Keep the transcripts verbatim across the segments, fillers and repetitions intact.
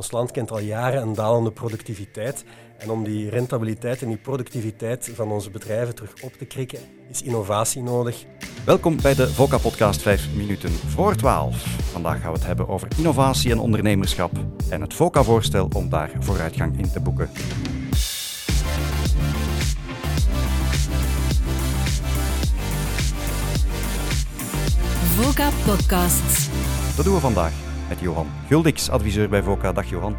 Ons land kent al jaren een dalende productiviteit en om die rentabiliteit en die productiviteit van onze bedrijven terug op te krikken is innovatie nodig. Welkom bij de VOCA-podcast vijf minuten voor twaalf. Vandaag gaan we het hebben over innovatie en ondernemerschap en het VOCA-voorstel om daar vooruitgang in te boeken. VOCA-podcasts. Dat doen we vandaag. Met Johan Guldix, adviseur bij VOCA. Dag Johan.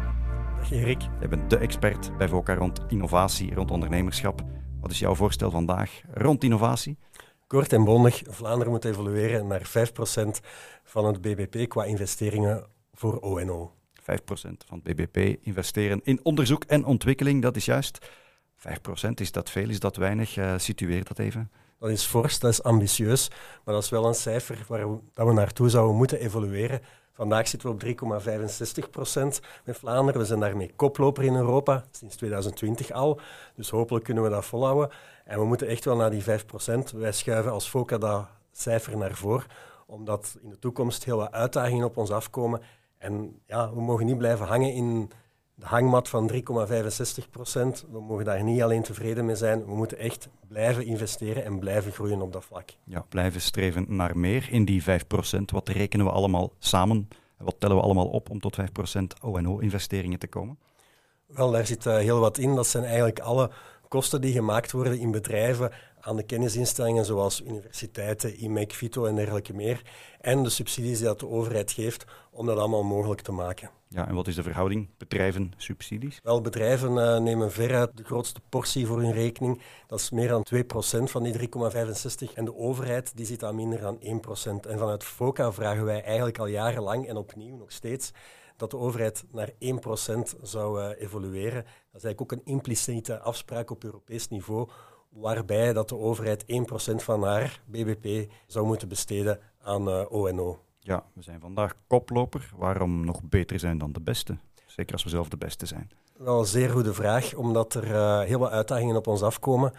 Dag Erik. Jij bent de expert bij VOCA rond innovatie, rond ondernemerschap. Wat is jouw voorstel vandaag rond innovatie? Kort en bondig, Vlaanderen moet evolueren naar vijf procent van het B B P qua investeringen voor O en O. vijf procent van het B B P investeren in onderzoek en ontwikkeling, dat is juist. vijf procent, is dat veel, is dat weinig? Uh, situeer dat even. Dat is fors, dat is ambitieus, maar dat is wel een cijfer waar we, dat we naartoe zouden moeten evolueren. Vandaag zitten we op drie komma vijfenzestig procent met Vlaanderen. We zijn daarmee koploper in Europa, sinds twintig twintig al. Dus hopelijk kunnen we dat volhouden. En we moeten echt wel naar die vijf procent. Wij schuiven als VOCA dat cijfer naar voren, omdat in de toekomst heel wat uitdagingen op ons afkomen. En ja, we mogen niet blijven hangen in de hangmat van drie komma vijfenzestig procent. We mogen daar niet alleen tevreden mee zijn. We moeten echt blijven investeren en blijven groeien op dat vlak. Ja, blijven streven naar meer in die vijf procent. Wat rekenen we allemaal samen? Wat tellen we allemaal op om tot vijf procent O en O-investeringen te komen? Wel, daar zit uh, heel wat in. Dat zijn eigenlijk alle kosten die gemaakt worden in bedrijven aan de kennisinstellingen zoals universiteiten, I M E C, VITO en dergelijke meer. En de subsidies die dat de overheid geeft om dat allemaal mogelijk te maken. Ja, en wat is de verhouding bedrijven-subsidies? Wel, bedrijven uh, nemen veruit de grootste portie voor hun rekening. Dat is meer dan twee procent van die drie komma vijfenzestig. En de overheid die zit aan minder dan één procent. En vanuit VOCA vragen wij eigenlijk al jarenlang en opnieuw nog steeds dat de overheid naar één procent zou uh, evolueren. Dat is eigenlijk ook een impliciete afspraak op Europees niveau, waarbij dat de overheid één procent van haar B B P zou moeten besteden aan uh, O en O. Ja, we zijn vandaag koploper. Waarom nog beter zijn dan de beste? Zeker als we zelf de beste zijn. Wel, een zeer goede vraag, omdat er uh, heel wat uitdagingen op ons afkomen.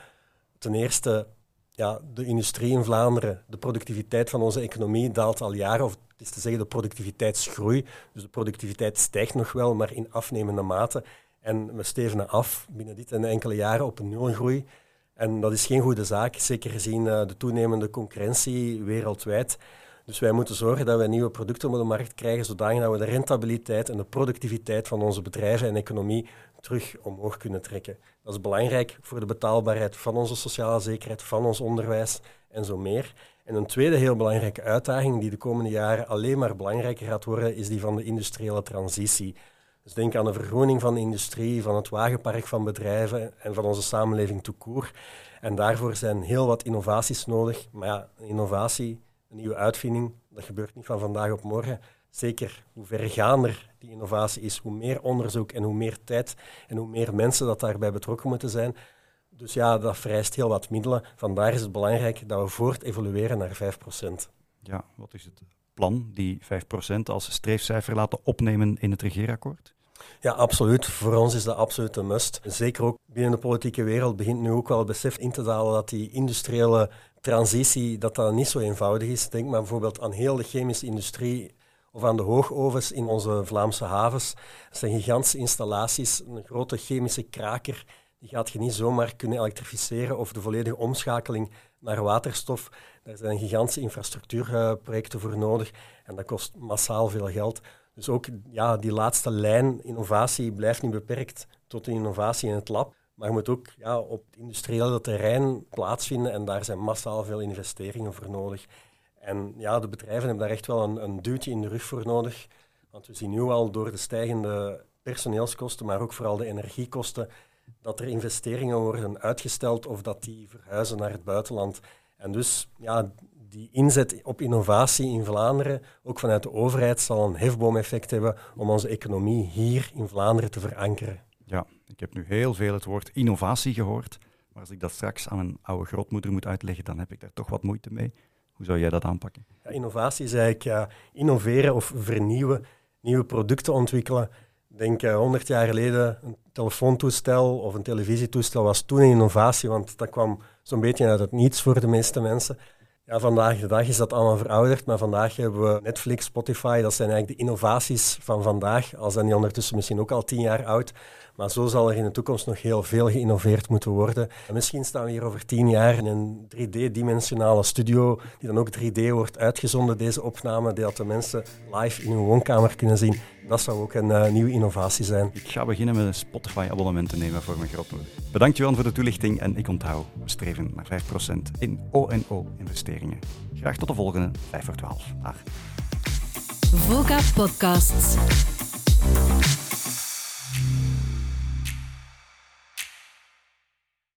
Ten eerste, ja, de industrie in Vlaanderen, de productiviteit van onze economie daalt al jaren, of het is te zeggen de productiviteitsgroei. Dus de productiviteit stijgt nog wel, maar in afnemende mate. En we stevenen af binnen dit en enkele jaren op een nulgroei. En dat is geen goede zaak, zeker gezien uh, de toenemende concurrentie wereldwijd. Dus wij moeten zorgen dat wij nieuwe producten op de markt krijgen, zodanig dat we de rentabiliteit en de productiviteit van onze bedrijven en economie terug omhoog kunnen trekken. Dat is belangrijk voor de betaalbaarheid van onze sociale zekerheid, van ons onderwijs en zo meer. En een tweede heel belangrijke uitdaging die de komende jaren alleen maar belangrijker gaat worden, is die van de industriële transitie. Dus denk aan de vergroening van de industrie, van het wagenpark van bedrijven en van onze samenleving tout court. En daarvoor zijn heel wat innovaties nodig, maar ja, innovatie... Een nieuwe uitvinding, dat gebeurt niet van vandaag op morgen. Zeker hoe vergaander die innovatie is, hoe meer onderzoek en hoe meer tijd en hoe meer mensen dat daarbij betrokken moeten zijn. Dus ja, dat vereist heel wat middelen. Vandaar is het belangrijk dat we voort evolueren naar vijf procent. Ja, wat is het plan, die vijf procent als streefcijfer laten opnemen in het regeerakkoord? Ja, absoluut. Voor ons is dat absoluut een must. Zeker ook binnen de politieke wereld begint nu ook wel het besef in te dalen dat die industriële transitie dat dat niet zo eenvoudig is. Denk maar bijvoorbeeld aan heel de chemische industrie of aan de hoogovens in onze Vlaamse havens. Dat zijn gigantische installaties, een grote chemische kraker. Die gaat je niet zomaar kunnen elektrificeren of de volledige omschakeling naar waterstof. Daar zijn gigantische infrastructuurprojecten voor nodig en dat kost massaal veel geld. Dus ook ja, die laatste lijn, innovatie, blijft niet beperkt tot de innovatie in het lab. Maar je moet ook ja, op het industriële terrein plaatsvinden en daar zijn massaal veel investeringen voor nodig. En ja, de bedrijven hebben daar echt wel een, een duwtje in de rug voor nodig. Want we zien nu al door de stijgende personeelskosten, maar ook vooral de energiekosten, dat er investeringen worden uitgesteld of dat die verhuizen naar het buitenland. En dus ja, die inzet op innovatie in Vlaanderen, ook vanuit de overheid, zal een hefboomeffect hebben om onze economie hier in Vlaanderen te verankeren. Ja, ik heb nu heel veel het woord innovatie gehoord, maar als ik dat straks aan een oude grootmoeder moet uitleggen, dan heb ik daar toch wat moeite mee. Hoe zou jij dat aanpakken? Ja, innovatie is eigenlijk uh, innoveren of vernieuwen, nieuwe producten ontwikkelen. Denk uh, honderd jaar geleden, een telefoontoestel of een televisietoestel was toen een innovatie, want dat kwam zo'n beetje uit het niets voor de meeste mensen. Ja, vandaag de dag is dat allemaal verouderd, maar vandaag hebben we Netflix, Spotify, dat zijn eigenlijk de innovaties van vandaag, al zijn die ondertussen misschien ook al tien jaar oud, maar zo zal er in de toekomst nog heel veel geïnnoveerd moeten worden. En misschien staan we hier over tien jaar in een drie D-dimensionale studio, die dan ook drie D wordt uitgezonden, deze opname, die dat de mensen live in hun woonkamer kunnen zien. Dat zou ook een uh, nieuwe innovatie zijn. Ik ga beginnen met een Spotify-abonnement te nemen voor mijn grootmoeder. Bedankt Johan voor de toelichting en ik onthoud, we streven naar vijf procent in O en O-investeringen. Graag tot de volgende vijf voor twaalf. Dag. Voca Podcasts.